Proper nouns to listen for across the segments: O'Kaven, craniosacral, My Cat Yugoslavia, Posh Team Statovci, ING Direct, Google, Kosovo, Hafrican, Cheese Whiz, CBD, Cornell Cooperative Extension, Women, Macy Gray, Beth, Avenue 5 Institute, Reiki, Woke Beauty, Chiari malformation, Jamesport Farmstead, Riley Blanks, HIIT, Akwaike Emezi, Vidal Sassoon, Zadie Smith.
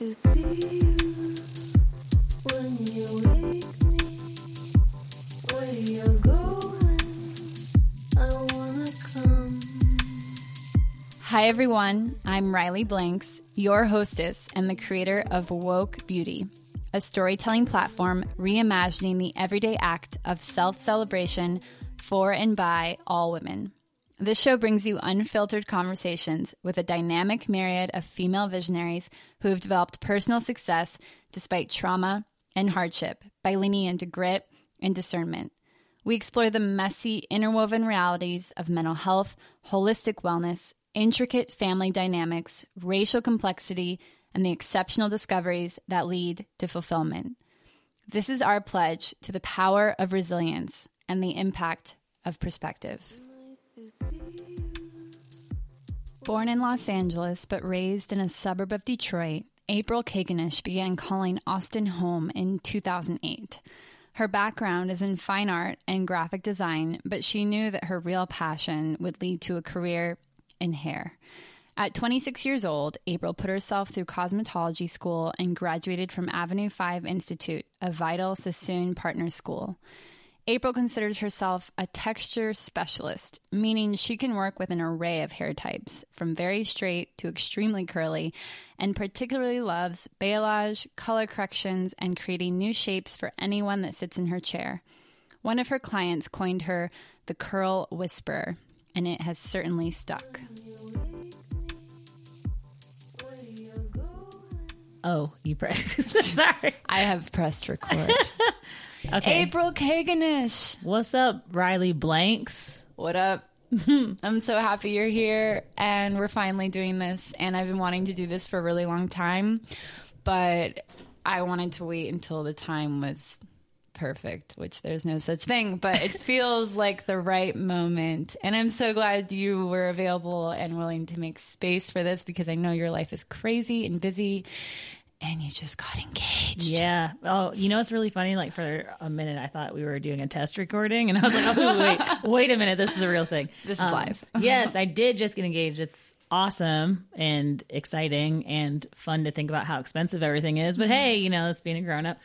to see you when you wake me, where you're going, I wanna come. Hi everyone, I'm Riley Blanks, your hostess and the creator of Woke Beauty, a storytelling platform reimagining the everyday act of self-celebration for and by all women. This show brings you unfiltered conversations with a dynamic myriad of female visionaries who have developed personal success despite trauma and hardship by leaning into grit and discernment. We explore the messy, interwoven realities of mental health, holistic wellness, intricate family dynamics, racial complexity, and the exceptional discoveries that lead to fulfillment. This is our pledge to the power of resilience and the impact of perspective. Born in Los Angeles but raised in a suburb of Detroit, April Kaganish began calling Austin home in 2008. Her background is in fine art and graphic design, but she knew that her real passion would lead to a career in hair. At 26 years old, April put herself through cosmetology school and graduated from Avenue 5 Institute, a Vidal Sassoon partner school. April considers herself a texture specialist, meaning she can work with an array of hair types, from very straight to extremely curly, and particularly loves balayage, color corrections, and creating new shapes for anyone that sits in her chair. One of her clients coined her the curl whisperer, and it has certainly stuck. Oh, you pressed. Sorry. I have pressed record. Okay. April Kaganish. What's up, Riley Blanks? What up? I'm so happy you're here, and we're finally doing this, and I've been wanting to do this for a really long time, but I wanted to wait until the time was perfect, which there's no such thing, but it feels like the right moment, and I'm so glad you were available and willing to make space for this, because I know your life is crazy and busy. And you just got engaged. Yeah. Oh, you know, it's really funny. Like, for a minute, I thought we were doing a test recording. And I was like, oh, wait a minute. This is a real thing. This is live. Yes, I did just get engaged. It's awesome and exciting and fun to think about how expensive everything is. But hey, you know, it's being a grown up.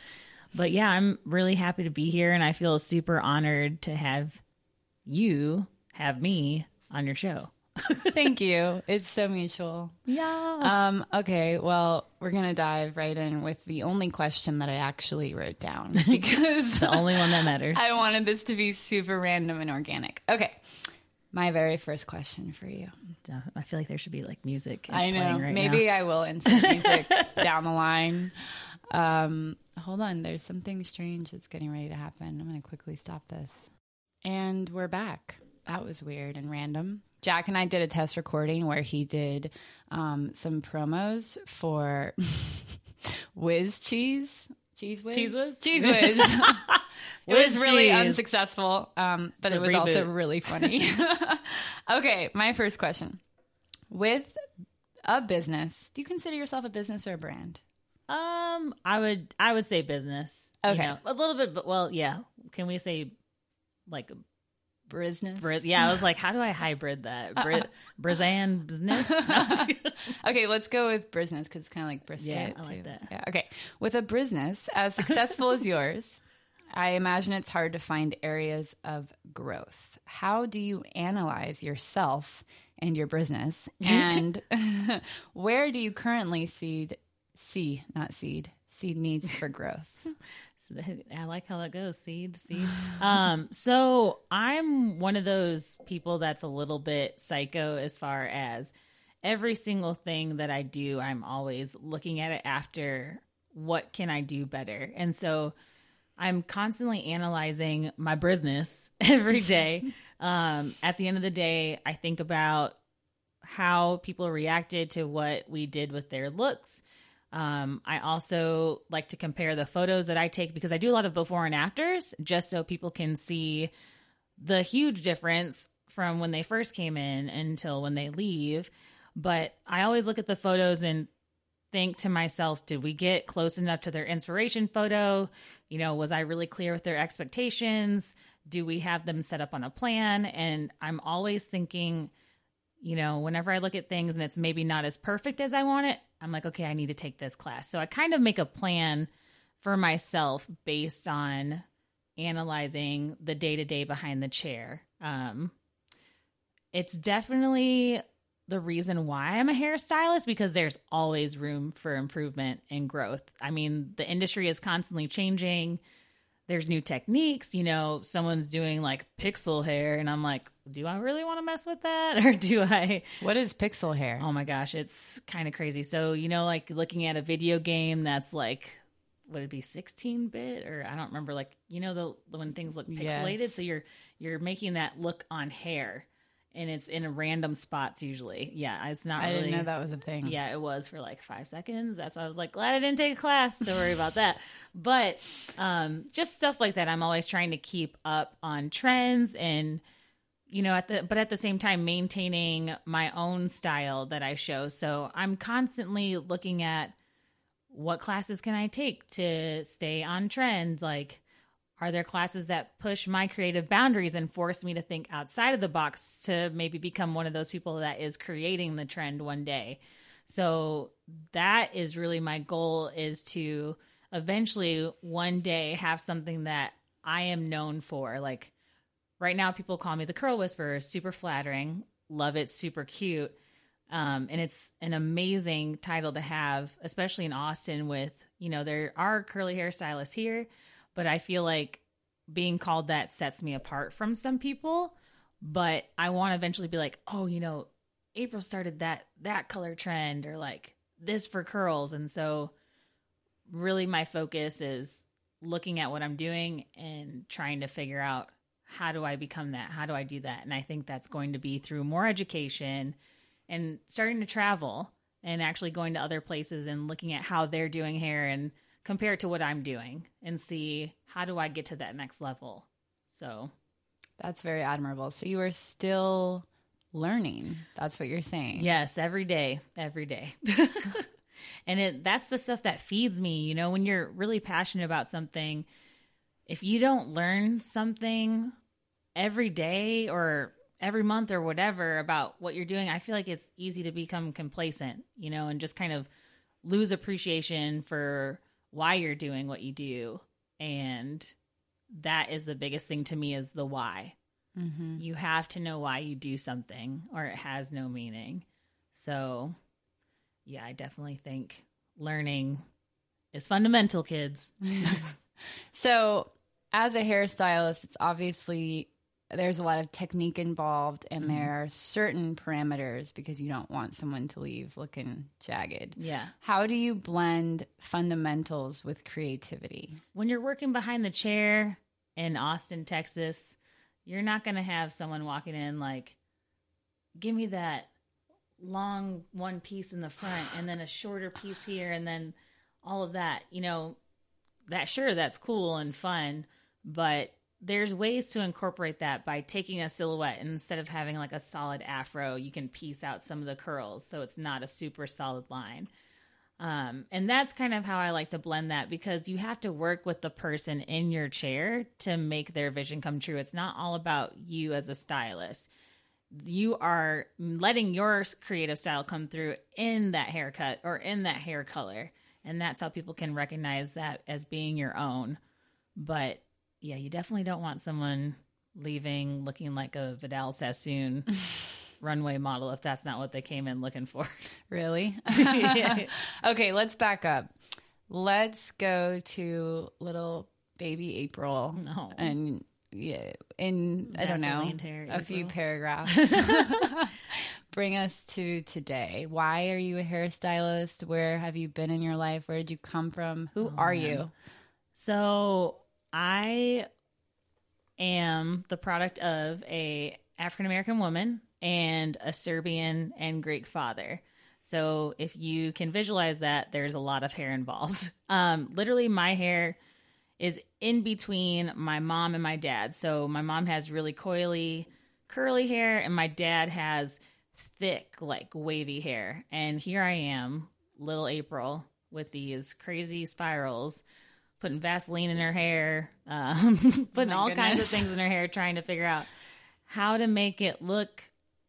But yeah, I'm really happy to be here. And I feel super honored to have you have me on your show. Thank you. It's so mutual. Yeah. Okay. Well, we're going to dive right in with the only question that I actually wrote down, because the only one that matters. I wanted this to be super random and organic. Okay. My very first question for you. I feel like there should be like music. I know. Right Maybe now. I will insert music down the line. Hold on. There's something strange that's getting ready to happen. I'm going to quickly stop this. And we're back. That was weird and random. Jack and I did a test recording where he did some promos for Cheese Whiz. It was really unsuccessful, but it was reboot. Also really funny. Okay, my first question. With a business, do you consider yourself a business or a brand? I would say business. Okay. You know, a little bit, but well, yeah. Can we say like business? Yeah, I was like, how do I hybrid that? Brizan business? Okay, let's go with business, because it's kind of like brisket. Yeah, I like that. Yeah, okay. With a business as successful as yours, I imagine it's hard to find areas of growth. How do you analyze yourself and your business? And where do you currently seed needs for growth? I like how that goes. Seed. So I'm one of those people that's a little bit psycho as far as every single thing that I do, I'm always looking at it after what can I do better. And so I'm constantly analyzing my business every day. At the end of the day, I think about how people reacted to what we did with their looks. I also like to compare the photos that I take, because I do a lot of before and afters, just so people can see the huge difference from when they first came in until when they leave. But I always look at the photos and think to myself, did we get close enough to their inspiration photo? You know, was I really clear with their expectations? Do we have them set up on a plan? And I'm always thinking, you know, whenever I look at things and it's maybe not as perfect as I want it, I'm like, okay, I need to take this class. So I kind of make a plan for myself based on analyzing the day-to-day behind the chair. It's definitely the reason why I'm a hairstylist, because there's always room for improvement and growth. I mean, the industry is constantly changing. There's new techniques, you know, someone's doing like pixel hair and I'm like, do I really want to mess with that? Or do I? What is pixel hair? Oh my gosh. It's kind of crazy. So, you know, like looking at a video game that's like, would it be 16-bit or I don't remember, like, you know, the when things look pixelated. Yes. So you're making that look on hair and it's in random spots usually. Yeah. It's not I didn't know that was a thing. Yeah. It was for like 5 seconds. That's why I was like, glad I didn't take a class. Don't worry about that. But just stuff like that. I'm always trying to keep up on trends and, you know, at the same time, maintaining my own style that I show. So I'm constantly looking at what classes can I take to stay on trend? Like, are there classes that push my creative boundaries and force me to think outside of the box to maybe become one of those people that is creating the trend one day? So that is really my goal, is to eventually one day have something that I am known for. Like right now, people call me the curl whisperer, super flattering, love it, super cute. And it's an amazing title to have, especially in Austin with, you know, there are curly hairstylists here, but I feel like being called that sets me apart from some people. But I want to eventually be like, oh, you know, April started that color trend, or like this for curls. And so really my focus is looking at what I'm doing and trying to figure out, how do I become that? How do I do that? And I think that's going to be through more education and starting to travel and actually going to other places and looking at how they're doing hair and compare it to what I'm doing and see, how do I get to that next level? So that's very admirable. So you are still learning. That's what you're saying. Yes. Every day. And that's the stuff that feeds me. You know, when you're really passionate about something, if you don't learn something every day or every month or whatever about what you're doing, I feel like it's easy to become complacent, you know, and just kind of lose appreciation for why you're doing what you do. And that is the biggest thing to me, is the why. Mm-hmm. You have to know why you do something or it has no meaning. So yeah, I definitely think learning is fundamental, kids. So as a hairstylist, it's obviously there's a lot of technique involved, and there are certain parameters because you don't want someone to leave looking jagged. Yeah. How do you blend fundamentals with creativity? When you're working behind the chair in Austin, Texas, you're not going to have someone walking in like, give me that long one piece in the front and then a shorter piece here and then all of that, you know, that sure, that's cool and fun, but there's ways to incorporate that by taking a silhouette, and instead of having like a solid afro, you can piece out some of the curls. So it's not a super solid line. And that's kind of how I like to blend that, because you have to work with the person in your chair to make their vision come true. It's not all about you as a stylist. You are letting your creative style come through in that haircut or in that hair color. And that's how people can recognize that as being your own. But yeah, you definitely don't want someone leaving looking like a Vidal Sassoon runway model if that's not what they came in looking for. Really? Okay, let's back up. Let's go to little baby April. No. And yeah, in, I don't know, a few paragraphs. Bring us to today. Why are you a hairstylist? Where have you been in your life? Where did you come from? Who are you? So I am the product of a African-American woman and a Serbian and Greek father. So if you can visualize that, there's a lot of hair involved. Literally, my hair is in between my mom and my dad. So my mom has really coily, curly hair, and my dad has thick, like wavy hair. And here I am, little April, with these crazy spirals, putting Vaseline in her hair, putting all kinds of things in her hair, trying to figure out how to make it look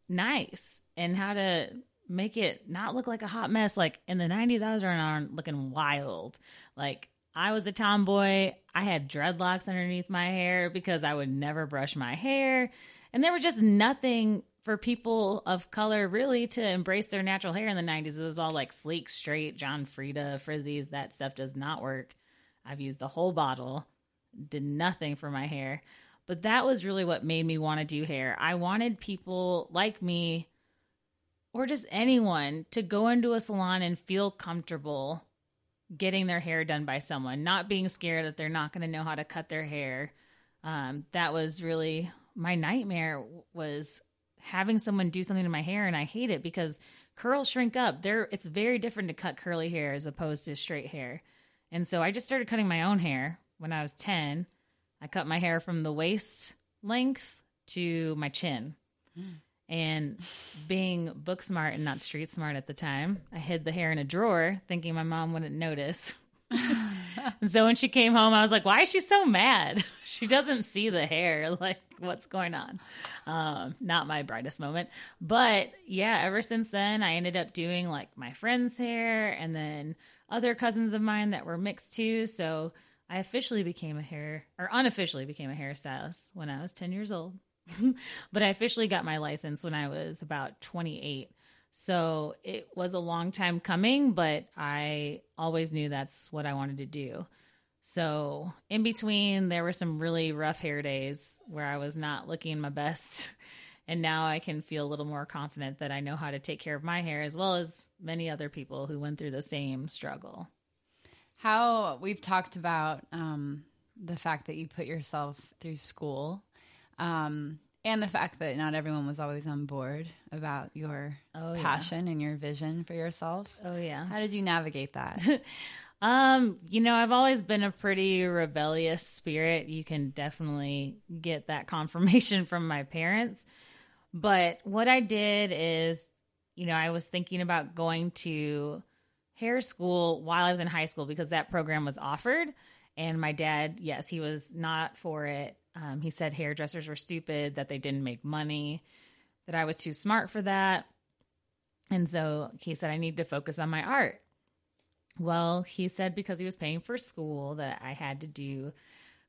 nice and how to make it not look like a hot mess. Like in the 90s, I was running around looking wild. Like I was a tomboy. I had dreadlocks underneath my hair because I would never brush my hair. And there was just nothing for people of color really to embrace their natural hair in the 90s. It was all like sleek, straight, John Frieda, frizzies. That stuff does not work. I've used the whole bottle, did nothing for my hair. But that was really what made me want to do hair. I wanted people like me or just anyone to go into a salon and feel comfortable getting their hair done by someone, not being scared that they're not going to know how to cut their hair. That was really my nightmare, was having someone do something to my hair, and I hate it because curls shrink up. It's very different to cut curly hair as opposed to straight hair. And so I just started cutting my own hair when I was 10. I cut my hair from the waist length to my chin. And being book smart and not street smart at the time, I hid the hair in a drawer thinking my mom wouldn't notice. So when she came home, I was like, why is she so mad? She doesn't see the hair. Like, what's going on? Not my brightest moment. But yeah, ever since then, I ended up doing like my friend's hair and then other cousins of mine that were mixed too. So I officially became unofficially became a hairstylist when I was 10 years old. But I officially got my license when I was about 28. So it was a long time coming, but I always knew that's what I wanted to do. So in between, there were some really rough hair days where I was not looking my best. And now I can feel a little more confident that I know how to take care of my hair as well as many other people who went through the same struggle. How we've talked about the fact that you put yourself through school. And the fact that not everyone was always on board about your passion and your vision for yourself. Oh, yeah. How did you navigate that? I've always been a pretty rebellious spirit. You can definitely get that confirmation from my parents. But what I did is, I was thinking about going to hair school while I was in high school because that program was offered. And my dad, yes, he was not for it. He said hairdressers were stupid, that they didn't make money, that I was too smart for that. And so he said, I need to focus on my art. Well, he said because he was paying for school that I had to do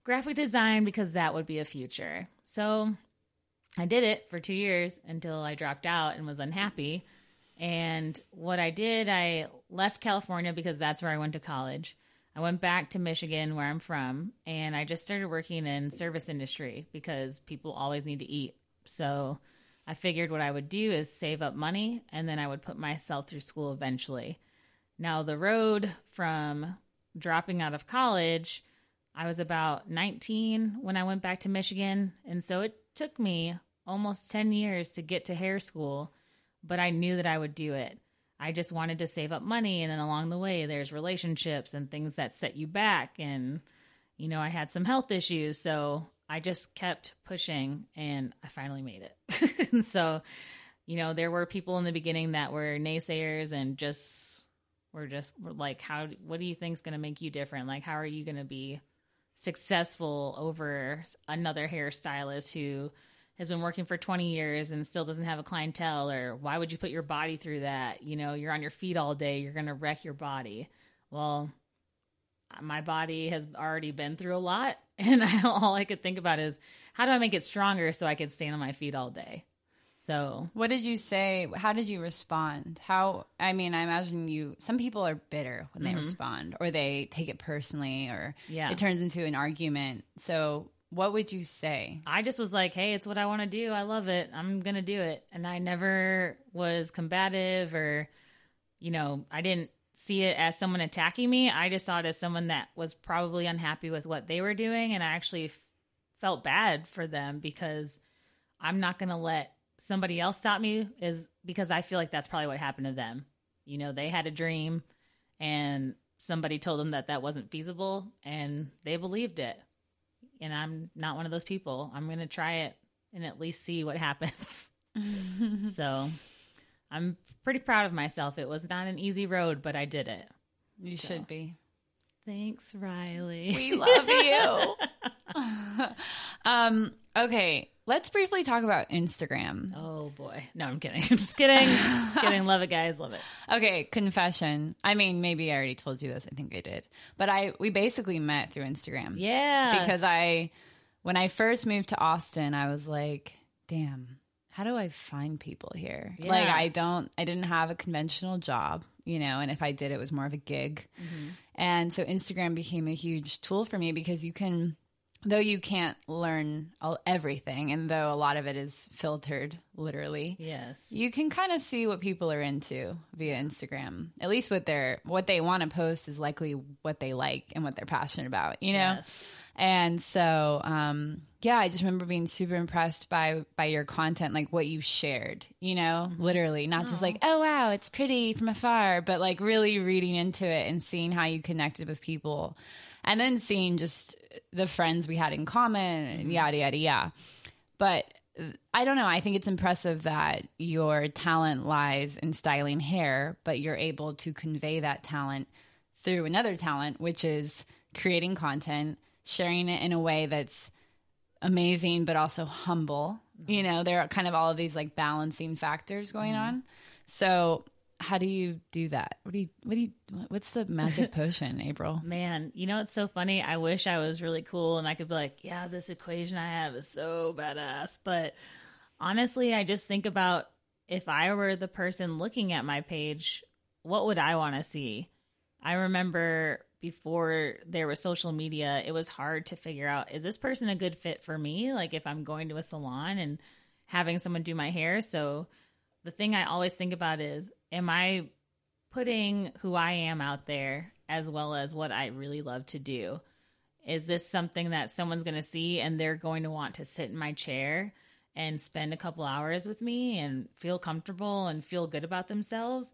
graphic design because that would be a future. So I did it for 2 years until I dropped out and was unhappy. And what I did, I left California because that's where I went to college. I went back to Michigan, where I'm from, and I just started working in service industry because people always need to eat. So I figured what I would do is save up money, and then I would put myself through school eventually. Now, the road from dropping out of college, I was about 19 when I went back to Michigan, and so it took me almost 10 years to get to hair school, but I knew that I would do it. I just wanted to save up money, and then along the way, there's relationships and things that set you back, and, I had some health issues, so I just kept pushing, and I finally made it. And so, there were people in the beginning that were naysayers and were like, what do you think is going to make you different? Like, how are you going to be successful over another hairstylist who has been working for 20 years and still doesn't have a clientele, or why would you put your body through that? You're on your feet all day. You're going to wreck your body. Well, my body has already been through a lot. And all I could think about is how do I make it stronger so I could stand on my feet all day? So what did you say? How did you respond? I imagine some people are bitter when they respond, or they take it personally, or it turns into an argument. So what would you say? I just was like, hey, it's what I want to do. I love it. I'm going to do it. And I never was combative or, I didn't see it as someone attacking me. I just saw it as someone that was probably unhappy with what they were doing. And I actually felt bad for them because I'm not going to let somebody else stop me because I feel like that's probably what happened to them. They had a dream and somebody told them that wasn't feasible and they believed it. And I'm not one of those people. I'm going to try it and at least see what happens. So I'm pretty proud of myself. It was not an easy road, but I did it. You should be. Thanks, Riley. We love you. Okay, let's briefly talk about Instagram. Oh, boy. No, I'm kidding. I'm just kidding. Just kidding. Love it, guys. Love it. Okay, confession. I mean, maybe I already told you this. I think I did. But we basically met through Instagram. Yeah. Because when I first moved to Austin, I was like, damn, how do I find people here? Yeah. Like, I didn't have a conventional job, you know, and if I did, it was more of a gig. Mm-hmm. And so Instagram became a huge tool for me because you can... Though you can't learn everything, and though a lot of it is filtered, literally, yes, you can kind of see what people are into via Instagram. At least what they want to post is likely what they like and what they're passionate about, you know? Yes. And so, yeah, I just remember being super impressed by your content, like what you shared, you know, mm-hmm. literally, not just like, oh, wow, it's pretty from afar, but like really reading into it and seeing how you connected with people. And then seeing just the friends we had in common and yada, yada, yada. But I don't know. I think it's impressive that your talent lies in styling hair, but you're able to convey that talent through another talent, which is creating content, sharing it in a way that's amazing, but also humble. Mm-hmm. You know, there are kind of all of these like balancing factors going mm-hmm. on. So... How do you do that? What's the magic potion, April? Man, you know, it's so funny. I wish I was really cool and I could be like, yeah, this equation I have is so badass. But honestly, I just think about if I were the person looking at my page, what would I want to see? I remember before there was social media, it was hard to figure out, is this person a good fit for me? Like if I'm going to a salon and having someone do my hair. So the thing I always think about is, am I putting who I am out there as well as what I really love to do? Is this something that someone's going to see and they're going to want to sit in my chair and spend a couple hours with me and feel comfortable and feel good about themselves?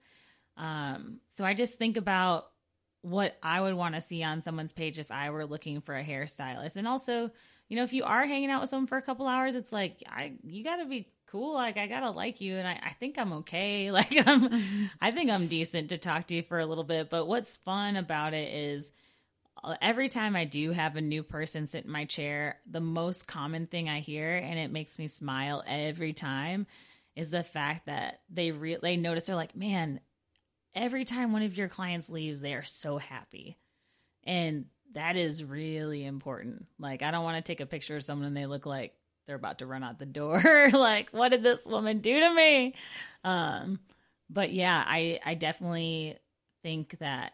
So I just think about what I would want to see on someone's page if I were looking for a hairstylist. And also, you know, if you are hanging out with someone for a couple hours, it's like, you got to be cool. Like I gotta like you. And I think I'm okay. Like I think I'm decent to talk to you for a little bit, but what's fun about it is every time I do have a new person sit in my chair, the most common thing I hear, and it makes me smile every time, is the fact that they notice. They're like, man, every time one of your clients leaves, they are so happy. And that is really important. Like, I don't want to take a picture of someone and they look like they're about to run out the door. Like, what did this woman do to me? But yeah, I definitely think that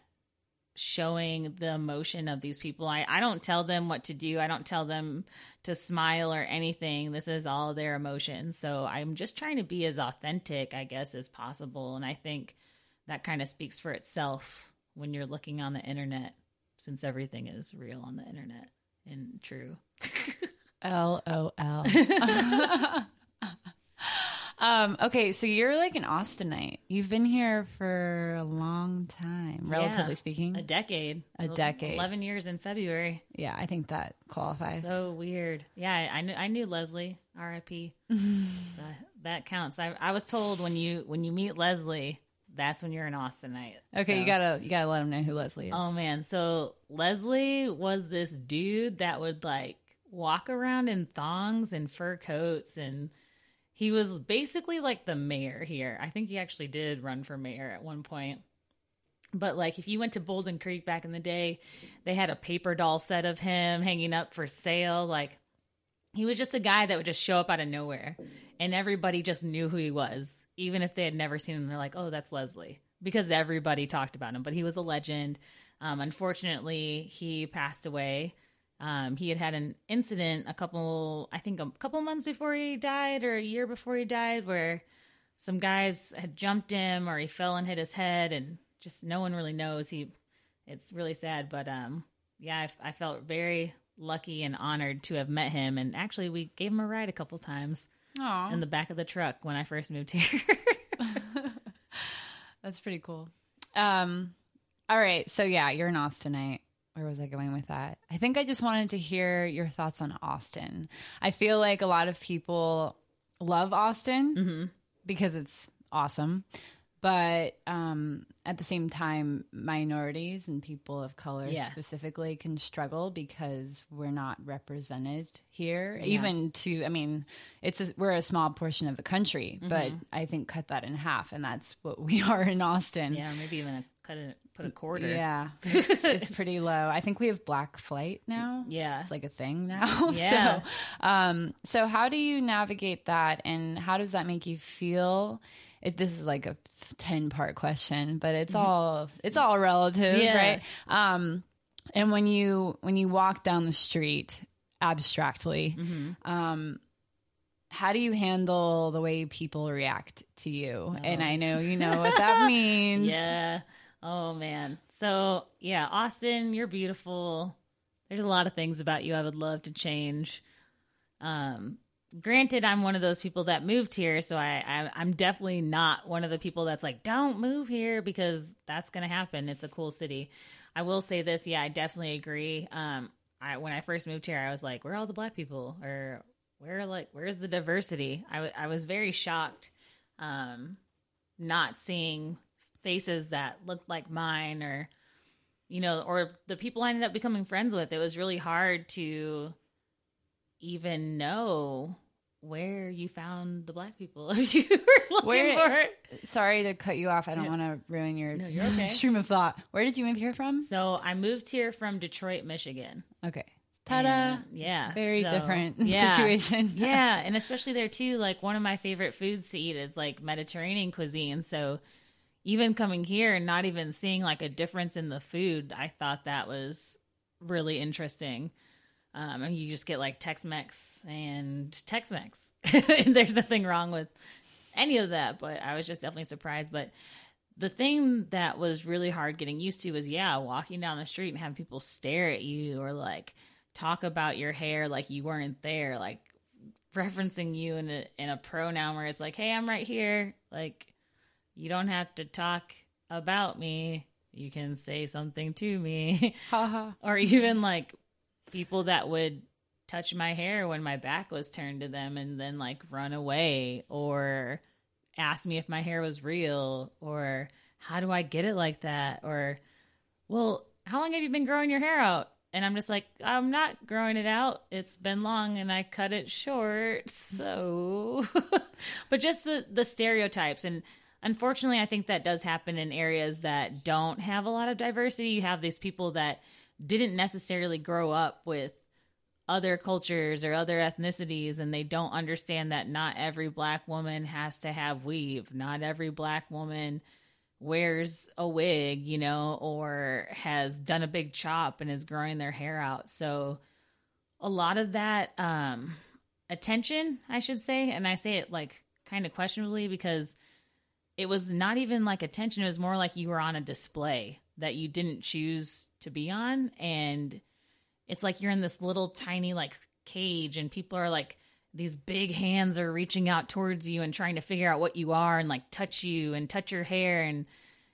showing the emotion of these people, I don't tell them what to do. I don't tell them to smile or anything. This is all their emotion. So I'm just trying to be as authentic, I guess, as possible. And I think that kind of speaks for itself when you're looking on the internet, since everything is real on the internet and true. LOL. Okay, so you're like an Austinite. You've been here for a long time, relatively speaking. A decade. 11 years in February. Yeah, I think that qualifies. So weird. Yeah, I knew Leslie, RIP. So that counts. I was told when you meet Leslie, that's when you're an Austinite. Okay, so, you gotta let them know who Leslie is. Oh man, so Leslie was this dude that would like walk around in thongs and fur coats, and he was basically like the mayor here. I think he actually did run for mayor at one point. But like if you went to Bolden Creek back in the day, they had a paper doll set of him hanging up for sale. Like he was just a guy that would just show up out of nowhere, and everybody just knew who he was, even if they had never seen him. They're like, oh, that's Leslie, because everybody talked about him. But he was a legend. Unfortunately, he passed away. He had an incident a couple months before he died, or a year before he died, where some guys had jumped him, or he fell and hit his head, and just no one really knows. It's really sad, but yeah, I felt very lucky and honored to have met him, and actually we gave him a ride a couple times. Aww. In the back of the truck when I first moved here. That's pretty cool. All right, so yeah, you're in Austinite. Where was I going with that? I think I just wanted to hear your thoughts on Austin. I feel like a lot of people love Austin mm-hmm. because it's awesome, But at the same time, minorities and people of color specifically can struggle because we're not represented here. Yeah. Even to, I mean, we're a small portion of the country, but I think cut that in half, and that's what we are in Austin. Yeah, maybe even put a quarter. Yeah, it's pretty low. I think we have black flight now. Yeah, it's like a thing now. Yeah. So how do you navigate that, and how does that make you feel? This is like a 10-part question, but it's all relative, right? And when you walk down the street abstractly, how do you handle the way people react to you? Oh. And I know you know what that means. Yeah. Oh man. So yeah, Austin, you're beautiful. There's a lot of things about you I would love to change. Granted, I'm one of those people that moved here, so I'm definitely not one of the people that's like, don't move here, because that's going to happen. It's a cool city. I will say this. Yeah, I definitely agree. When I first moved here, I was like, where are all the black people? Or where's the diversity? I was very shocked not seeing faces that looked like mine or the people I ended up becoming friends with. It was really hard to even know where you found the black people you were looking for. Sorry to cut you off. I don't want to ruin your stream of thought. Where did you move here from? So I moved here from Detroit, Michigan. Okay. Ta-da. Very different situation. Yeah. And especially there too, like one of my favorite foods to eat is like Mediterranean cuisine. So even coming here and not even seeing like a difference in the food, I thought that was really interesting. And you just get like Tex-Mex. There's nothing wrong with any of that, but I was just definitely surprised. But the thing that was really hard getting used to was, walking down the street and having people stare at you or like talk about your hair like you weren't there, like referencing you in a pronoun where it's like, hey, I'm right here. Like, you don't have to talk about me. You can say something to me. Or even like people that would touch my hair when my back was turned to them and then like run away or ask me if my hair was real or how do I get it like that? Or, well, how long have you been growing your hair out? And I'm just like, I'm not growing it out. It's been long and I cut it short. So, but just the stereotypes. And unfortunately, I think that does happen in areas that don't have a lot of diversity. You have these people that didn't necessarily grow up with other cultures or other ethnicities, and they don't understand that not every black woman has to have weave. Not every black woman wears a wig, or has done a big chop and is growing their hair out. So a lot of that attention, I should say, and I say it like kind of questionably because it was not even like attention. It was more like you were on a display that you didn't choose to be on. And it's like you're in this little tiny like cage and people are like, these big hands are reaching out towards you and trying to figure out what you are and like touch you and touch your hair. And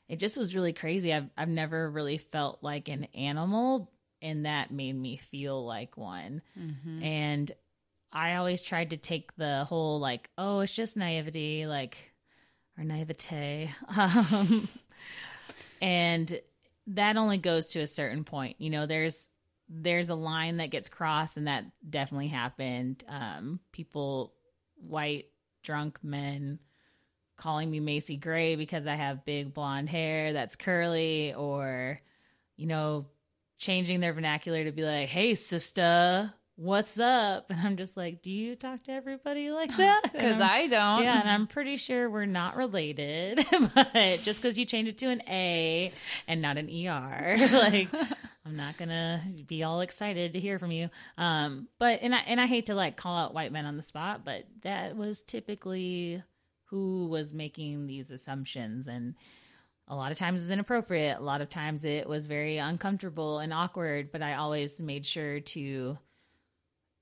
it just was really crazy. I've never really felt like an animal, and that made me feel like one. Mm-hmm. And I always tried to take the whole like, oh, it's just naivety, like, or naivete. And that only goes to a certain point. There's a line that gets crossed, and that definitely happened. People, white, drunk men calling me Macy Gray because I have big blonde hair that's curly, or, changing their vernacular to be like, hey, sister, what's up? And I'm just like, do you talk to everybody like that? Because I don't. Yeah, and I'm pretty sure we're not related. But just because you change it to an A and not an ER, like, I'm not going to be all excited to hear from you. But I hate to like call out white men on the spot, but that was typically who was making these assumptions. And a lot of times it was inappropriate. A lot of times it was very uncomfortable and awkward, but I always made sure to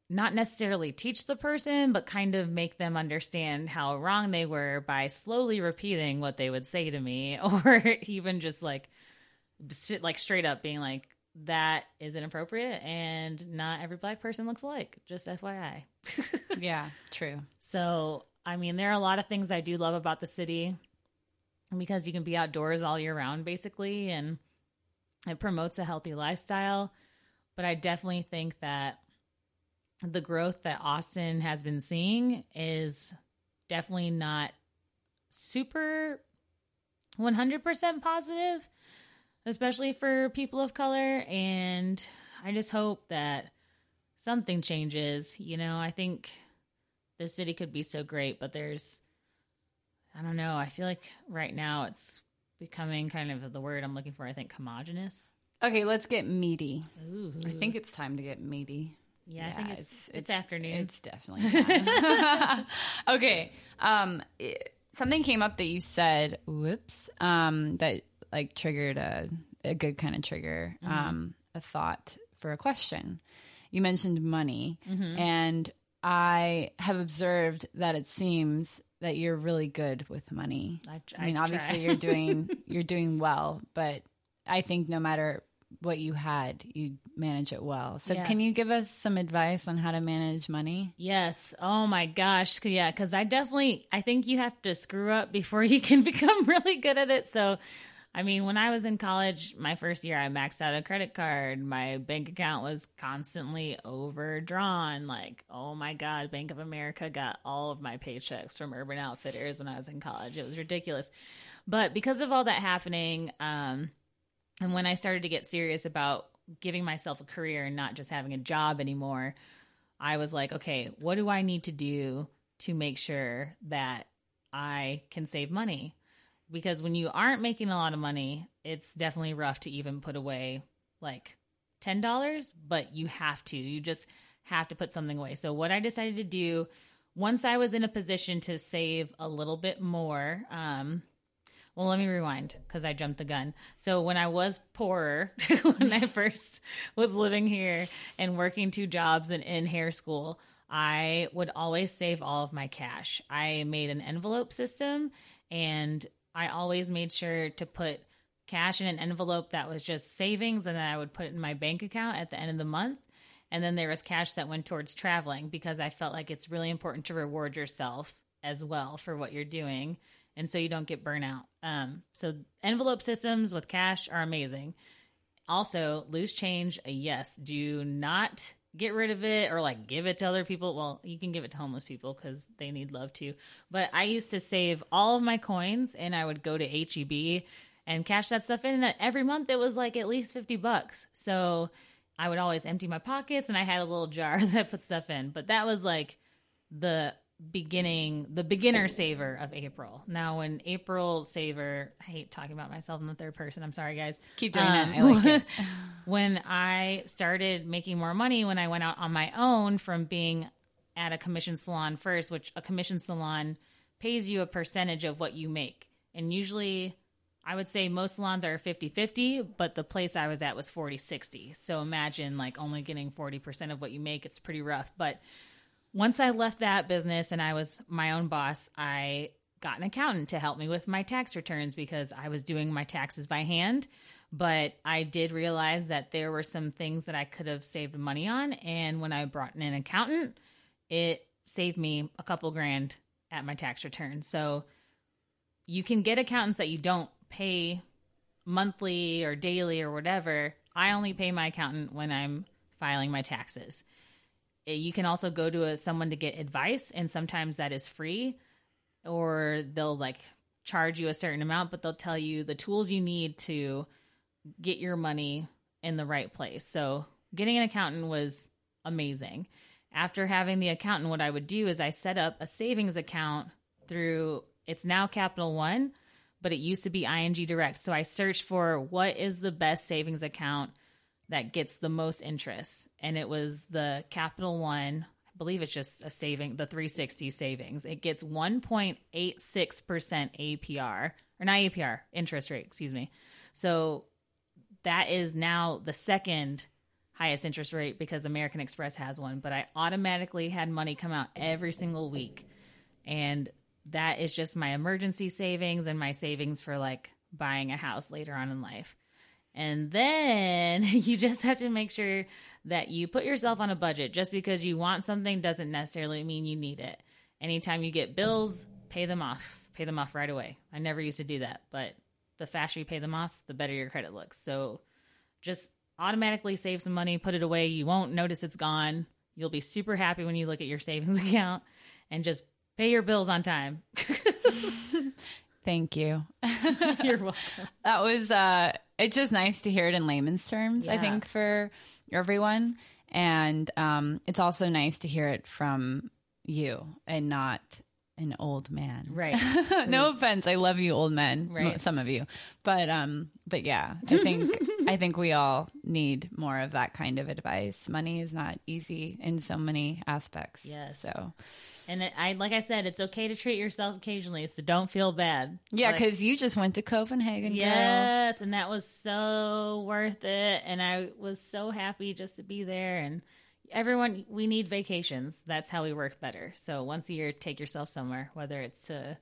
not necessarily teach the person, but kind of make them understand how wrong they were by slowly repeating what they would say to me, or even just like straight up being like, that is inappropriate and not every black person looks alike, just FYI. Yeah, true. So, I mean, there are a lot of things I do love about the city. because you can be outdoors all year round, basically, and it promotes a healthy lifestyle. But I definitely think that the growth that Austin has been seeing is definitely not super 100% positive, especially for people of color. And I just hope that something changes. You know, I think the city could be so great, but there's, I don't know. I feel like right now it's becoming kind of the word I'm looking for, I think, homogenous. Okay, let's get meaty. Ooh. I think it's time to get meaty. Yeah, I think it's afternoon. It's definitely time. Okay. Something came up that you said, that like triggered a good kind of trigger, a thought for a question. You mentioned money, and I have observed that it seems that you're really good with money. I mean, obviously you're doing well, but I think no matter what you had, you manage it well. So can you give us some advice on how to manage money? Yes. Oh my gosh. Yeah. Cause I think you have to screw up before you can become really good at it. So, I mean, when I was in college, my first year, I maxed out a credit card. My bank account was constantly overdrawn. Like, oh my God, Bank of America got all of my paychecks from Urban Outfitters when I was in college. It was ridiculous. But because of all that happening, and when I started to get serious about giving myself a career and not just having a job anymore, I was like, okay, what do I need to do to make sure that I can save money? Because when you aren't making a lot of money, it's definitely rough to even put away like $10, but you just have to put something away. So what I decided to do once I was in a position to save a little bit more, well, let me rewind because I jumped the gun. So when I was poorer, when I first was living here and working two jobs and in hair school, I would always save all of my cash. I made an envelope system, and I always made sure to put cash in an envelope that was just savings, and then I would put it in my bank account at the end of the month. And then there was cash that went towards traveling because I felt like it's really important to reward yourself as well for what you're doing, and so you don't get burnout. So envelope systems with cash are amazing. Also, loose change, yes. Do not get rid of it or like give it to other people. Well, you can give it to homeless people because they need love too. But I used to save all of my coins, and I would go to HEB and cash that stuff in. And every month it was like at least $50. So I would always empty my pockets, and I had a little jar that I put stuff in. But that was like the beginner saver of April. Now when April saver, I hate talking about myself in the third person. I'm sorry, guys. Keep doing that. I like it. When I started making more money, when I went out on my own from being at a commission salon first, which a commission salon pays you a percentage of what you make. And usually I would say most salons are 50-50, but the place I was at was 40-60. So imagine like only getting 40% of what you make. It's pretty rough. But once I left that business and I was my own boss, I got an accountant to help me with my tax returns because I was doing my taxes by hand. But I did realize that there were some things that I could have saved money on. And when I brought in an accountant, it saved me a couple grand at my tax return. So you can get accountants that you don't pay monthly or daily or whatever. I only pay my accountant when I'm filing my taxes. You can also go to someone to get advice, and sometimes that is free, or they'll like charge you a certain amount, but they'll tell you the tools you need to get your money in the right place. So getting an accountant was amazing. After having the accountant, what I would do is I set up a savings account through, it's now Capital One, but it used to be ING Direct. So I searched for what is the best savings account that gets the most interest. And it was the Capital One, I believe it's just a saving, the 360 savings. It gets 1.86% APR, or not APR, interest rate, excuse me. So that is now the second highest interest rate because American Express has one, but I automatically had money come out every single week. And that is just my emergency savings and my savings for like buying a house later on in life. And then you just have to make sure that you put yourself on a budget. Just because you want something doesn't necessarily mean you need it. Anytime you get bills, pay them off. pay them off right away. I never used to do that, but the faster you pay them off, the better your credit looks. So just automatically save some money, put it away. You won't notice it's gone. You'll be super happy when you look at your savings account, and just pay your bills on time. Thank you. You're welcome. That was, it's just nice to hear it in layman's terms, yeah. I think, for everyone. And it's also nice to hear it from you and not an old man. Right. No offense. I love you, old men. Right. Some of you. But yeah, I think we all need more of that kind of advice. Money is not easy in so many aspects. Yes. So. And like I said, it's okay to treat yourself occasionally, so don't feel bad. Yeah, because you just went to Copenhagen, yes, girl. Yes, and that was so worth it, and I was so happy just to be there. And everyone, we need vacations. That's how we work better. So once a year, take yourself somewhere, whether it's to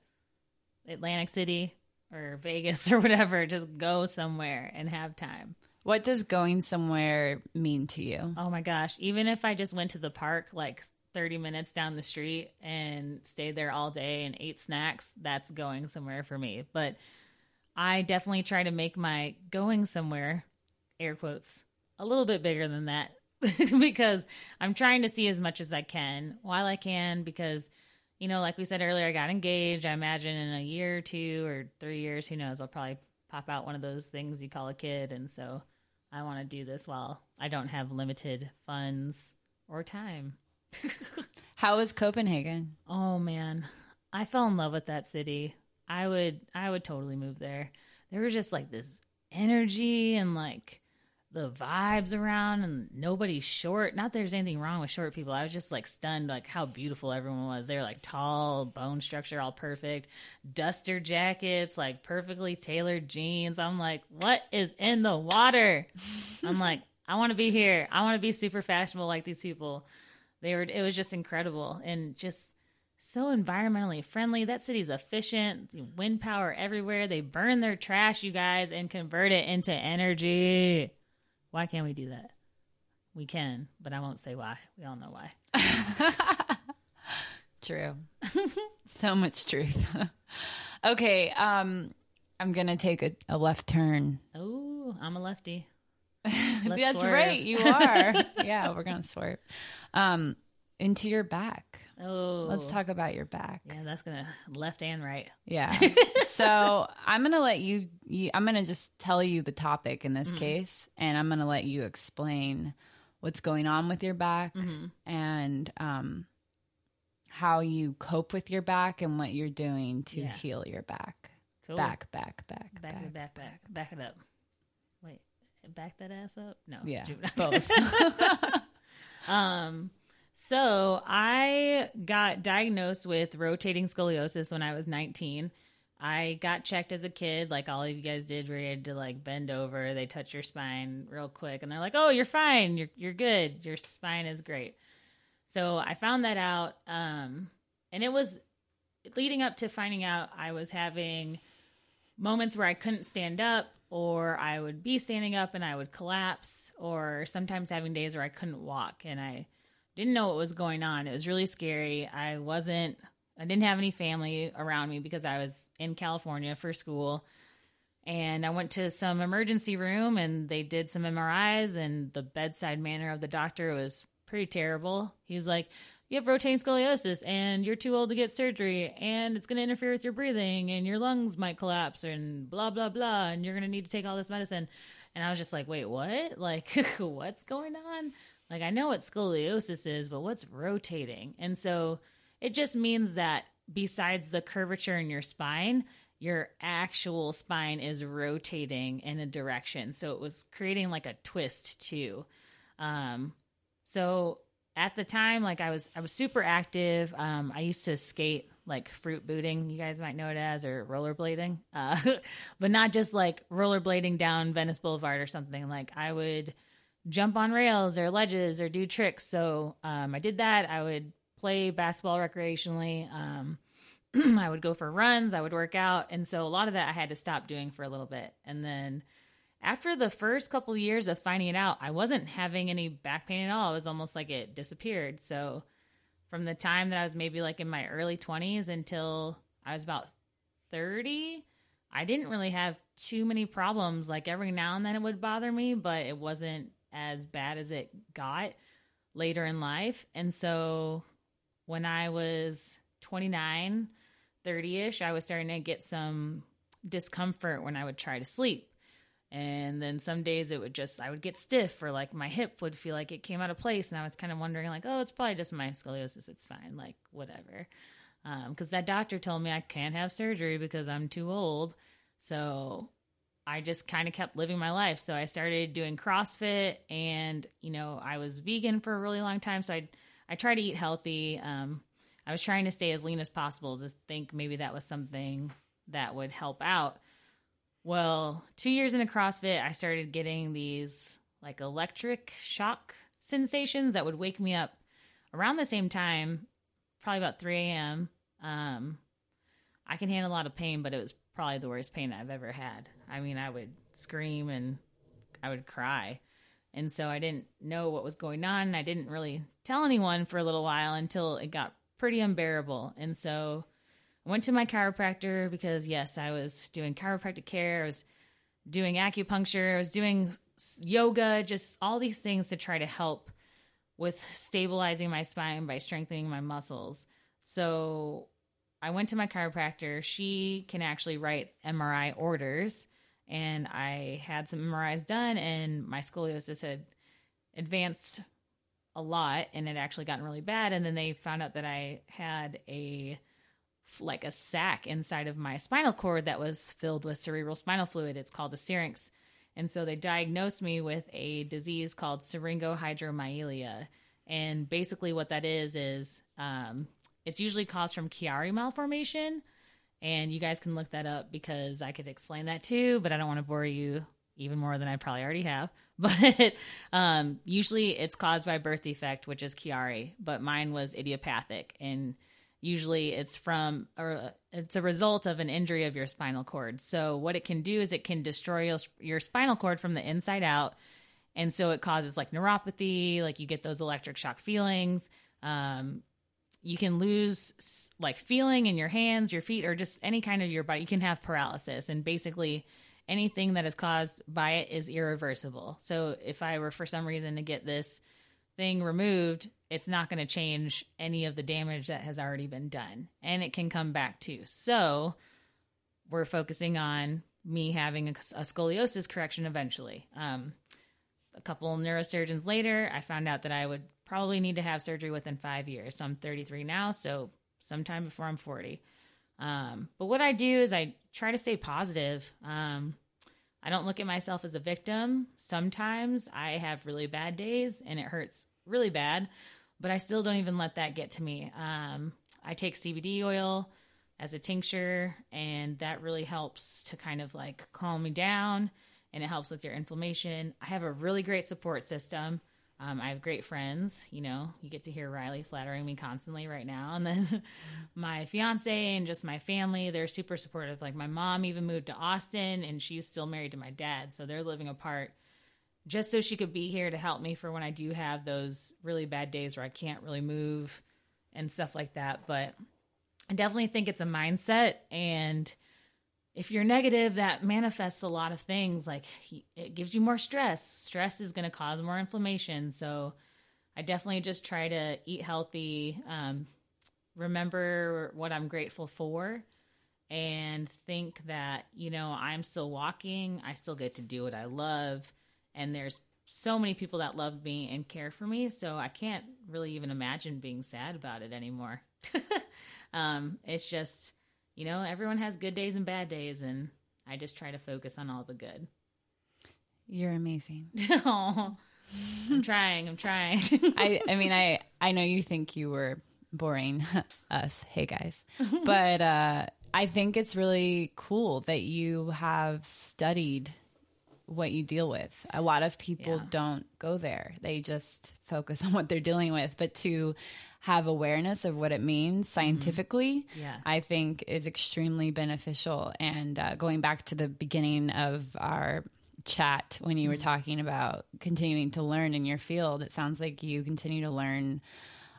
Atlantic City or Vegas or whatever. Just go somewhere and have time. What does going somewhere mean to you? Oh, my gosh. Even if I just went to the park, 30 minutes down the street and stayed there all day and ate snacks, that's going somewhere for me. But I definitely try to make my going somewhere, air quotes, a little bit bigger than that, because I'm trying to see as much as I can while I can, because, you know, like we said earlier, I got engaged. I imagine in a year or 2 or 3 years, who knows, I'll probably pop out one of those things you call a kid. And so I want to do this while I don't have limited funds or time. How was Copenhagen? Oh man, I fell in love with that city. I would totally move there. There was just this energy and the vibes around, and nobody's short. Not that there's anything wrong with short people. I was just stunned how beautiful everyone was. They were tall, bone structure all perfect, duster jackets, perfectly tailored jeans. I'm like, what is in the water? I'm like, I want to be here. I want to be super fashionable like these people. It was just incredible and just so environmentally friendly. That city's efficient, wind power everywhere. They burn their trash, you guys, and convert it into energy. Why can't we do that? We can, but I won't say why. We all know why. True. So much truth. Okay, I'm going to take a left turn. Oh, I'm a lefty. That's swerve. Right, you are. Yeah, we're gonna swerve into your back. Oh, let's talk about your back. Yeah, that's gonna left and right. Yeah. So I'm gonna let you I'm gonna just tell you the topic in this case, and I'm gonna let you explain what's going on with your back and how you cope with your back and what you're doing to heal your back. Cool. Back it up. Back that ass up? No. Yeah, both. So I got diagnosed with rotating scoliosis when I was 19. I got checked as a kid, like all of you guys did, where you had to bend over. They touch your spine real quick, and they're like, oh, you're fine. You're good. Your spine is great. So I found that out, and it was leading up to finding out I was having moments where I couldn't stand up, or I would be standing up and I would collapse, or sometimes having days where I couldn't walk and I didn't know what was going on. It was really scary. I didn't have any family around me because I was in California for school, and I went to some emergency room and they did some MRIs, and the bedside manner of the doctor was pretty terrible. He was like, you have rotating scoliosis and you're too old to get surgery and it's going to interfere with your breathing and your lungs might collapse and blah, blah, blah. And you're going to need to take all this medicine. And I was just like, wait, what? What's going on? I know what scoliosis is, but what's rotating? And so it just means that besides the curvature in your spine, your actual spine is rotating in a direction. So it was creating a twist too. So at the time, I was super active. I used to skate, fruit booting, you guys might know it as, or rollerblading. But not just rollerblading down Venice Boulevard or something. I would jump on rails or ledges or do tricks. So I did that. I would play basketball recreationally. I would go for runs. I would work out. And so a lot of that I had to stop doing for a little bit. And then after the first couple of years of finding it out, I wasn't having any back pain at all. It was almost like it disappeared. So from the time that I was maybe in my early 20s until I was about 30, I didn't really have too many problems. Like every now and then it would bother me, but it wasn't as bad as it got later in life. And so when I was 29, 30-ish, I was starting to get some discomfort when I would try to sleep. And then some days it would just, I would get stiff, or like my hip would feel like it came out of place. And I was kind of wondering like, oh, it's probably just my scoliosis. It's fine. Like whatever. Cause that doctor told me I can't have surgery because I'm too old. So I just kind of kept living my life. So I started doing CrossFit, and, you know, I was vegan for a really long time. So I tried to eat healthy. I was trying to stay as lean as possible. Just think maybe that was something that would help out. Well, 2 years into CrossFit, I started getting these like electric shock sensations that would wake me up around the same time, probably about 3 a.m. I can handle a lot of pain, but it was probably the worst pain I've ever had. I mean, I would scream and I would cry. And so I didn't know what was going on. I didn't really tell anyone for a little while until it got pretty unbearable. And so I went to my chiropractor because, yes, I was doing chiropractic care. I was doing acupuncture. I was doing yoga, just all these things to try to help with stabilizing my spine by strengthening my muscles. So I went to my chiropractor. She can actually write MRI orders. And I had some MRIs done, and my scoliosis had advanced a lot, and it actually gotten really bad. And then they found out that I had a sac inside of my spinal cord that was filled with cerebral spinal fluid. It's called a syrinx. And so they diagnosed me with a disease called syringohydromyelia. And basically what that is it's usually caused from Chiari malformation. And you guys can look that up because I could explain that too, but I don't want to bore you even more than I probably already have. But usually it's caused by birth defect, which is Chiari, but mine was idiopathic. And usually it's from, or it's a result of an injury of your spinal cord. So what it can do is it can destroy your spinal cord from the inside out. And so it causes like neuropathy, like you get those electric shock feelings. You can lose like feeling in your hands, your feet, or just any kind of your body. You can have paralysis, and basically anything that is caused by it is irreversible. So if I were for some reason to get this thing removed, it's not going to change any of the damage that has already been done, and it can come back too. So we're focusing on me having a scoliosis correction eventually. A couple of neurosurgeons later, I found out that I would probably need to have surgery within 5 years. So I'm 33 now, so sometime before I'm 40. But what I do is I try to stay positive. I don't look at myself as a victim. Sometimes I have really bad days and it hurts really bad, but I still don't even let that get to me. I take CBD oil as a tincture, and that really helps to kind of like calm me down, and it helps with your inflammation. I have a really great support system. I have great friends. You know, you get to hear Riley flattering me constantly right now. And then my fiance and just my family, they're super supportive. Like my mom even moved to Austin, and she's still married to my dad. So they're living apart just so she could be here to help me for when I do have those really bad days where I can't really move and stuff like that. But I definitely think it's a mindset. And if you're negative, that manifests a lot of things. Like it gives you more stress. Stress is going to cause more inflammation. So I definitely just try to eat healthy, remember what I'm grateful for, and think that, you know, I'm still walking. I still get to do what I love. And there's so many people that love me and care for me. So I can't really even imagine being sad about it anymore. It's just, you know, everyone has good days and bad days, and I just try to focus on all the good. You're amazing. Oh, I'm trying. I mean, I know you think you were boring us. Hey, guys. But I think it's really cool that you have studied what you deal with. A lot of people don't go there. They just focus on what they're dealing with. But to have awareness of what it means scientifically, I think is extremely beneficial. And going back to the beginning of our chat, when you were talking about continuing to learn in your field, it sounds like you continue to learn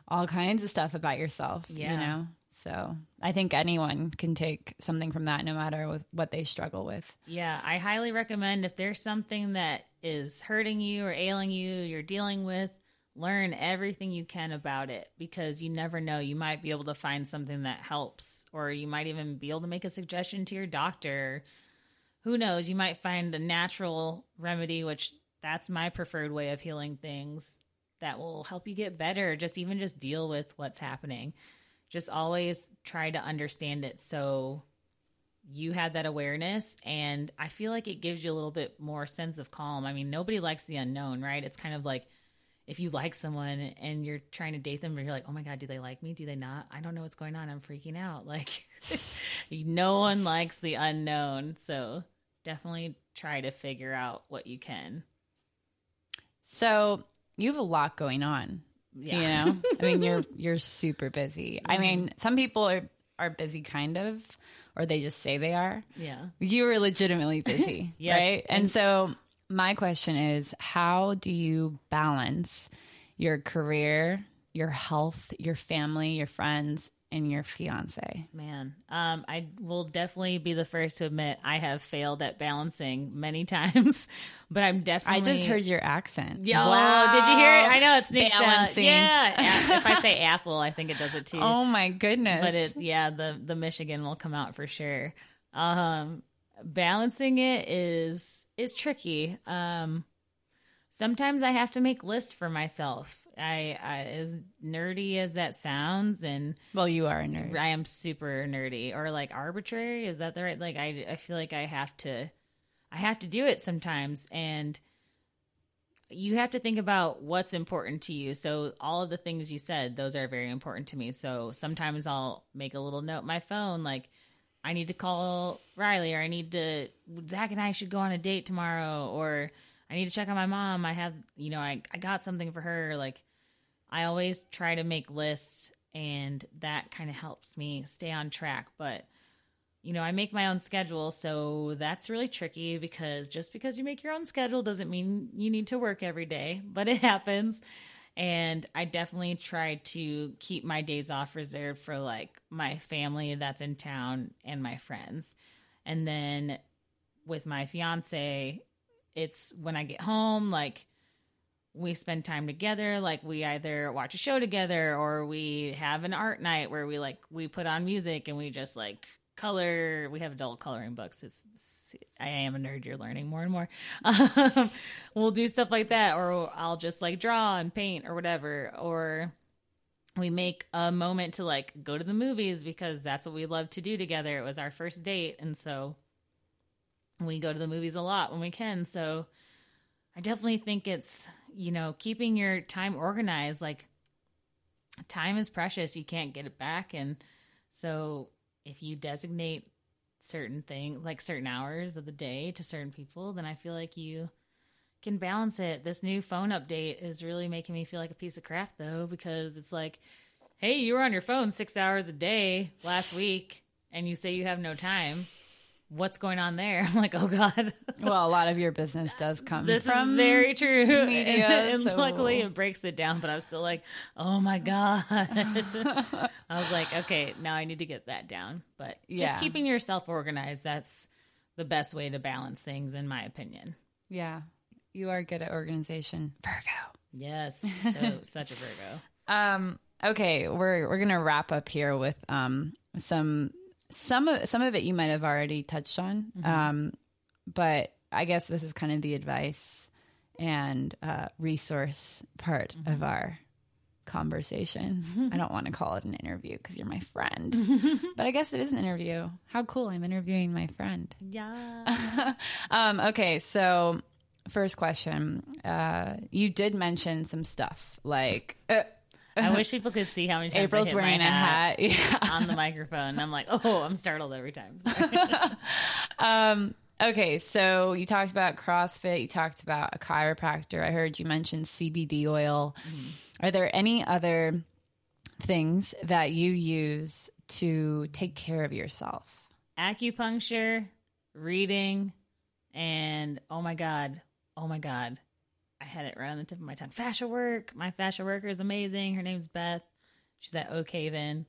all kinds of stuff about yourself, you know? So I think anyone can take something from that, no matter with what they struggle with. Yeah, I highly recommend if there's something that is hurting you or ailing you, you're dealing with, learn everything you can about it, because you never know. You might be able to find something that helps, or you might even be able to make a suggestion to your doctor. Who knows? You might find a natural remedy, which that's my preferred way of healing things, that will help you get better. Just deal with what's happening. Just always try to understand it, so you have that awareness, and I feel like it gives you a little bit more sense of calm. I mean, nobody likes the unknown, right? It's kind of like if you like someone and you're trying to date them, but you're like, oh my God, do they like me? Do they not? I don't know what's going on. I'm freaking out. Like, no one likes the unknown. So definitely try to figure out what you can. So you have a lot going on. Yeah. You know, I mean, you're super busy. I mean, some people are busy kind of, or they just say they are. Yeah. You are legitimately busy. Yes. Right. And so my question is, how do you balance your career, your health, your family, your friends, and your fiance? Man, I will definitely be the first to admit I have failed at balancing many times, but I'm definitely... I just heard your accent. Yeah, wow. Did you hear it? I know, it's balancing. Yeah. If I say apple, I think it does it too. Oh my goodness. But it's, yeah, the Michigan will come out for sure. Balancing it is tricky. Sometimes I have to make lists for myself. I as nerdy as that sounds, and well, you are a nerd. I am super nerdy, or like arbitrary. Is that the right? Like I feel like I have to do it sometimes, and you have to think about what's important to you. So all of the things you said, those are very important to me. So sometimes I'll make a little note in my phone, like, I need to call Riley, or Zach and I should go on a date tomorrow, or I need to check on my mom. I have, you know, I got something for her. Like, I always try to make lists, and that kind of helps me stay on track. But, you know, I make my own schedule. So that's really tricky, because just because you make your own schedule doesn't mean you need to work every day, but it happens. And I definitely try to keep my days off reserved for like my family that's in town and my friends. And then with my fiance, it's when I get home, like we spend time together. Like we either watch a show together, or we have an art night where we put on music and we just like color. We have adult coloring books. I am a nerd. You're learning more and more. We'll do stuff like that, or I'll just like draw and paint or whatever. Or we make a moment to like go to the movies, because that's what we love to do together. It was our first date, and so we go to the movies a lot when we can. So I definitely think it's, you know, keeping your time organized. Like, time is precious. You can't get it back. And so if you designate certain things, like certain hours of the day to certain people, then I feel like you can balance it. This new phone update is really making me feel like a piece of crap, though, because it's like, hey, you were on your phone 6 hours a day last week, and you say you have no time. What's going on there? I'm like, oh God. Well, a lot of your business does come from is very true media, and so luckily it breaks it down, but I was still like, oh my God. I was like, okay, now I need to get that down. But yeah, just keeping yourself organized, that's the best way to balance things, in my opinion. Yeah. You are good at organization. Virgo. Yes. So such a Virgo. Okay. We're going to wrap up here with some of it you might have already touched on, mm-hmm. But I guess this is kind of the advice and resource part mm-hmm. of our conversation. Mm-hmm. I don't want to call it an interview because you're my friend, but I guess it is an interview. How cool, I'm interviewing my friend. Yeah. Okay, so first question. You did mention some stuff like... I wish people could see how many times April's wearing a hat on the microphone. I'm like, oh, I'm startled every time. Okay, so you talked about CrossFit. You talked about a chiropractor. I heard you mention CBD oil. Mm-hmm. Are there any other things that you use to take care of yourself? Acupuncture, reading, and oh my God. I had it right on the tip of my tongue. Fascia work. My fascia worker is amazing. Her name's Beth. She's at O'Kaven.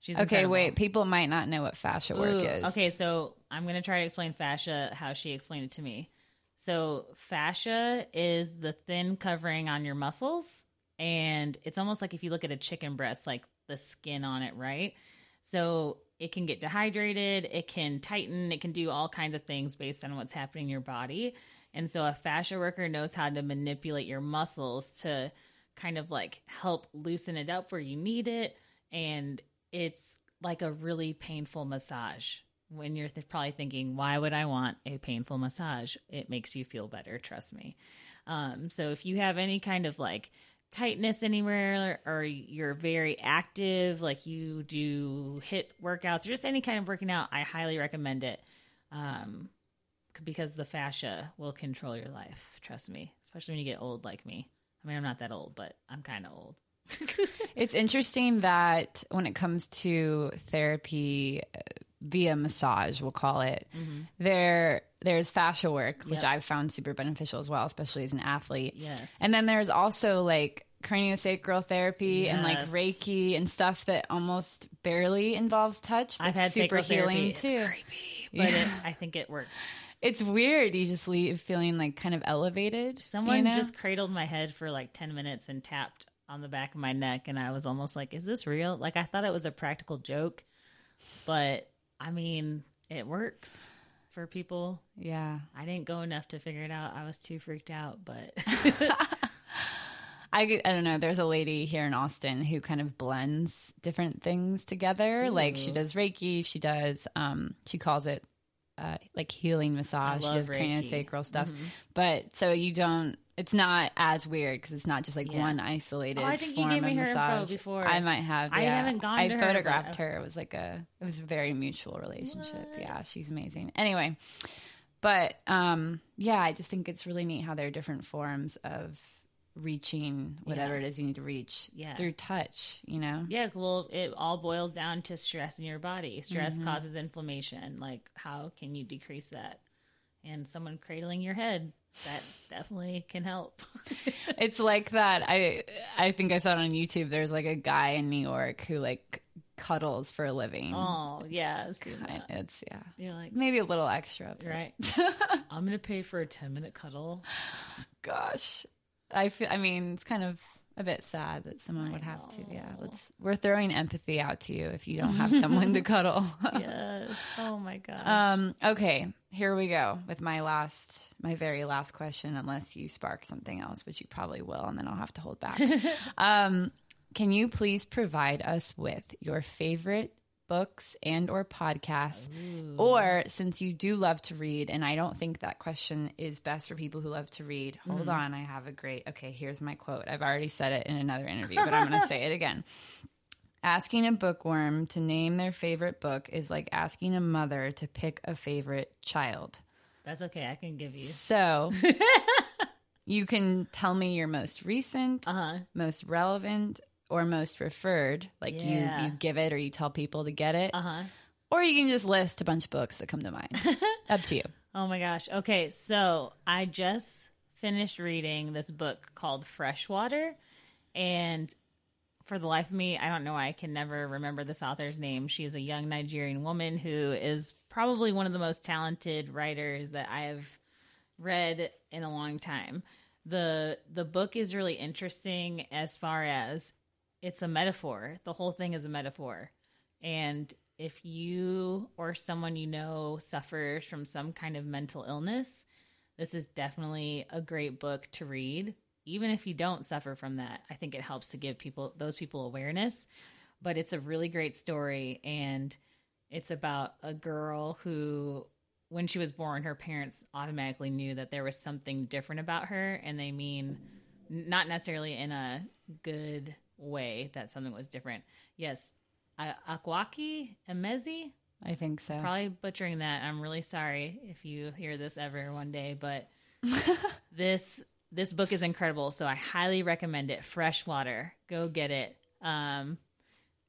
She's incredible. Wait. People might not know what fascia work is. Okay, so I'm going to try to explain fascia how she explained it to me. So fascia is the thin covering on your muscles, and it's almost like if you look at a chicken breast, like the skin on it, right? So it can get dehydrated, it can tighten, it can do all kinds of things based on what's happening in your body. And so a fascia worker knows how to manipulate your muscles to kind of like help loosen it up where you need it. And it's like a really painful massage when you're probably thinking, why would I want a painful massage? It makes you feel better. Trust me. So if you have any kind of like tightness anywhere, or you're very active, like you do HIIT workouts or just any kind of working out, I highly recommend it. Because the fascia will control your life. Trust me, especially when you get old like me. I mean, I'm not that old, but I'm kind of old. It's interesting that when it comes to therapy via massage, we'll call it, there's fascia work, which I've found super beneficial as well, especially as an athlete. Yes. And then there's also like craniosacral therapy and like Reiki and stuff that almost barely involves touch. That's I've had super healing too. It's creepy, but I think it works. It's weird. You just leave feeling like kind of elevated. Someone just cradled my head for like 10 minutes and tapped on the back of my neck. And I was almost like, is this real? Like, I thought it was a practical joke, but I mean, it works for people. Yeah. I didn't go enough to figure it out. I was too freaked out, but I don't know. There's a lady here in Austin who kind of blends different things together. Ooh. Like she does Reiki. She does, she calls it, like healing massage. She does craniosacral stuff. Mm-hmm. But so you don't, it's not as weird because it's not just like one isolated form of massage. I think you gave me her info before. I might have. I haven't gone to her. I photographed her. It was a very mutual relationship. What? Yeah, she's amazing. Anyway, but I just think it's really neat how there are different forms of reaching whatever it is you need to reach through touch, you know? Yeah, well, it all boils down to stress in your body. Stress causes inflammation. Like, how can you decrease that? And someone cradling your head, that definitely can help. It's like that. I think I saw it on YouTube. There's like a guy in New York who like cuddles for a living. Oh, yeah. It's You're like, maybe a little extra. But... Right. I'm going to pay for a 10-minute cuddle. Gosh. I mean, it's kind of a bit sad that someone would have to. Yeah, we're throwing empathy out to you if you don't have someone to cuddle. Yes. Oh my God. Okay, here we go with my very last question. Unless you spark something else, which you probably will, and then I'll have to hold back. Can you please provide us with your favorite books and or podcasts? Ooh. Or, since you do love to read, and I don't think that question is best for people who love to read. Hold on. I have here's my quote. I've already said it in another interview, but I'm going to say it again. Asking a bookworm to name their favorite book is like asking a mother to pick a favorite child. That's okay. I can give you. So you can tell me your most recent, most relevant, or most referred, like you give it or you tell people to get it. Or you can just list a bunch of books that come to mind. Up to you. Oh my gosh. Okay, so I just finished reading this book called Freshwater, and for the life of me, I don't know why I can never remember this author's name. She is a young Nigerian woman who is probably one of the most talented writers that I have read in a long time. The book is really interesting as far as it's a metaphor. The whole thing is a metaphor. And if you or someone you know suffers from some kind of mental illness, this is definitely a great book to read. Even if you don't suffer from that, I think it helps to give those people awareness. But it's a really great story. And it's about a girl who, when she was born, her parents automatically knew that there was something different about her. And they mean not necessarily in a good way that something was different. Yes. Akwaike Emezi? I think so. Probably butchering that. I'm really sorry if you hear this ever one day, but this book is incredible. So I highly recommend it. Freshwater. Go get it. And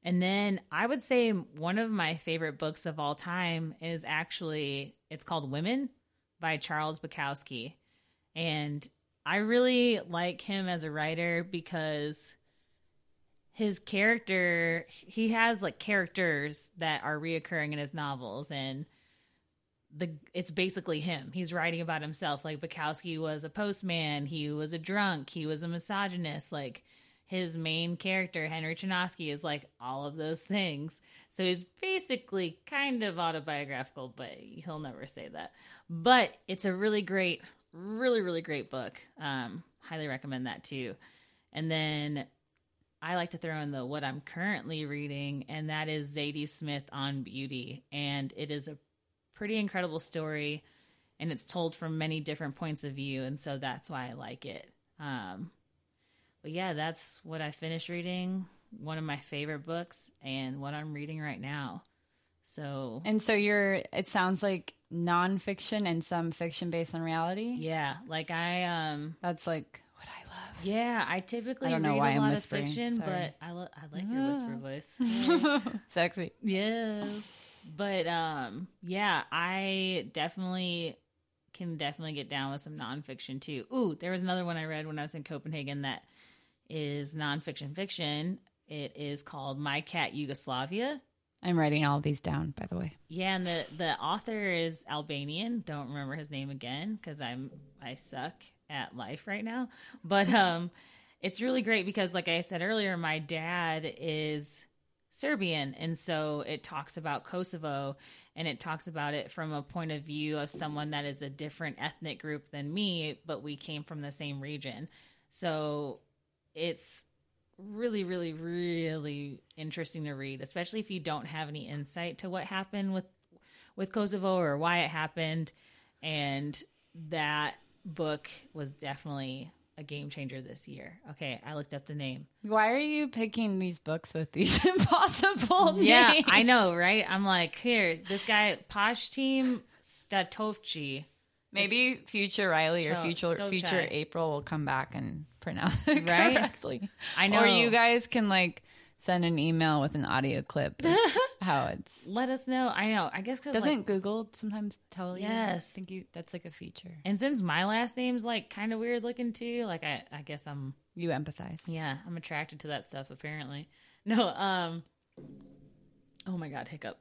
then I would say one of my favorite books of all time is it's called Women by Charles Bukowski. And I really like him as a writer because his character, he has like characters that are reoccurring in his novels, and it's basically him. He's writing about himself. Like Bukowski was a postman. He was a drunk. He was a misogynist. Like his main character, Henry Chinosky, is like all of those things. So he's basically kind of autobiographical, but he'll never say that. But it's a really great, really, really great book. Highly recommend that too. And then I like to throw in the what I'm currently reading, and that is Zadie Smith on Beauty. And it is a pretty incredible story, and it's told from many different points of view, and so that's why I like it. But yeah, that's what I finished reading, one of my favorite books, and what I'm reading right now. So you're, it sounds like nonfiction and some fiction based on reality. Yeah, like that's like what I love. Yeah, I typically I don't know why I'm whispering. Fiction, sorry. But I like your whisper voice. Yeah. Sexy. Yes. But, yeah, I can definitely get down with some nonfiction too. Ooh, there was another one I read when I was in Copenhagen that is nonfiction fiction. It is called My Cat Yugoslavia. I'm writing all these down, by the way. Yeah, and the author is Albanian. Don't remember his name again because I suck at life right now. But it's really great because, like I said earlier, my dad is Serbian, and so it talks about Kosovo, and it talks about it from a point of view of someone that is a different ethnic group than me, but we came from the same region. So it's really, really, really interesting to read, especially if you don't have any insight to what happened with Kosovo or why it happened. And that book was definitely a game changer this year. Okay, I looked up the name. Why are you picking these books with these impossible names? Yeah, I know, right? I'm like, here, this guy, Posh Team Statovci. Maybe future Riley or future April will come back and pronounce it correctly. I know. Or you guys can like send an email with an audio clip. How it's. Let us know. I know. I guess because doesn't like, Google sometimes tell you? Yes. I think that's like a feature. And since my last name's like kind of weird looking too, like I guess I'm. You empathize. Yeah, I'm attracted to that stuff apparently. No. Oh my God, hiccup.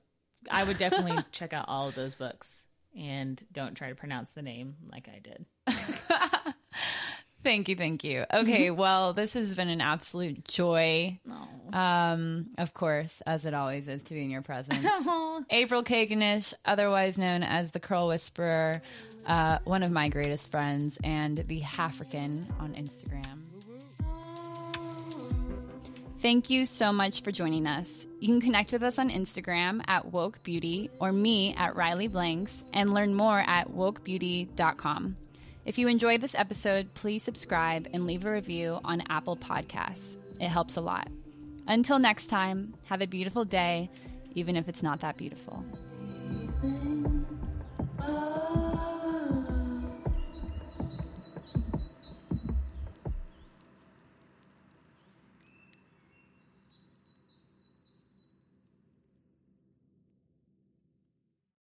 I would definitely check out all of those books and don't try to pronounce the name like I did. Thank you. Okay, well, this has been an absolute joy. Aww. Of course, as it always is, to be in your presence. Aww. April Kaganish, otherwise known as the Curl Whisperer, one of my greatest friends, and the Hafrican on Instagram. Thank you so much for joining us. You can connect with us on Instagram at Woke Beauty or me at Riley Blanks and learn more at wokebeauty.com. If you enjoyed this episode, please subscribe and leave a review on Apple Podcasts. It helps a lot. Until next time, have a beautiful day, even if it's not that beautiful.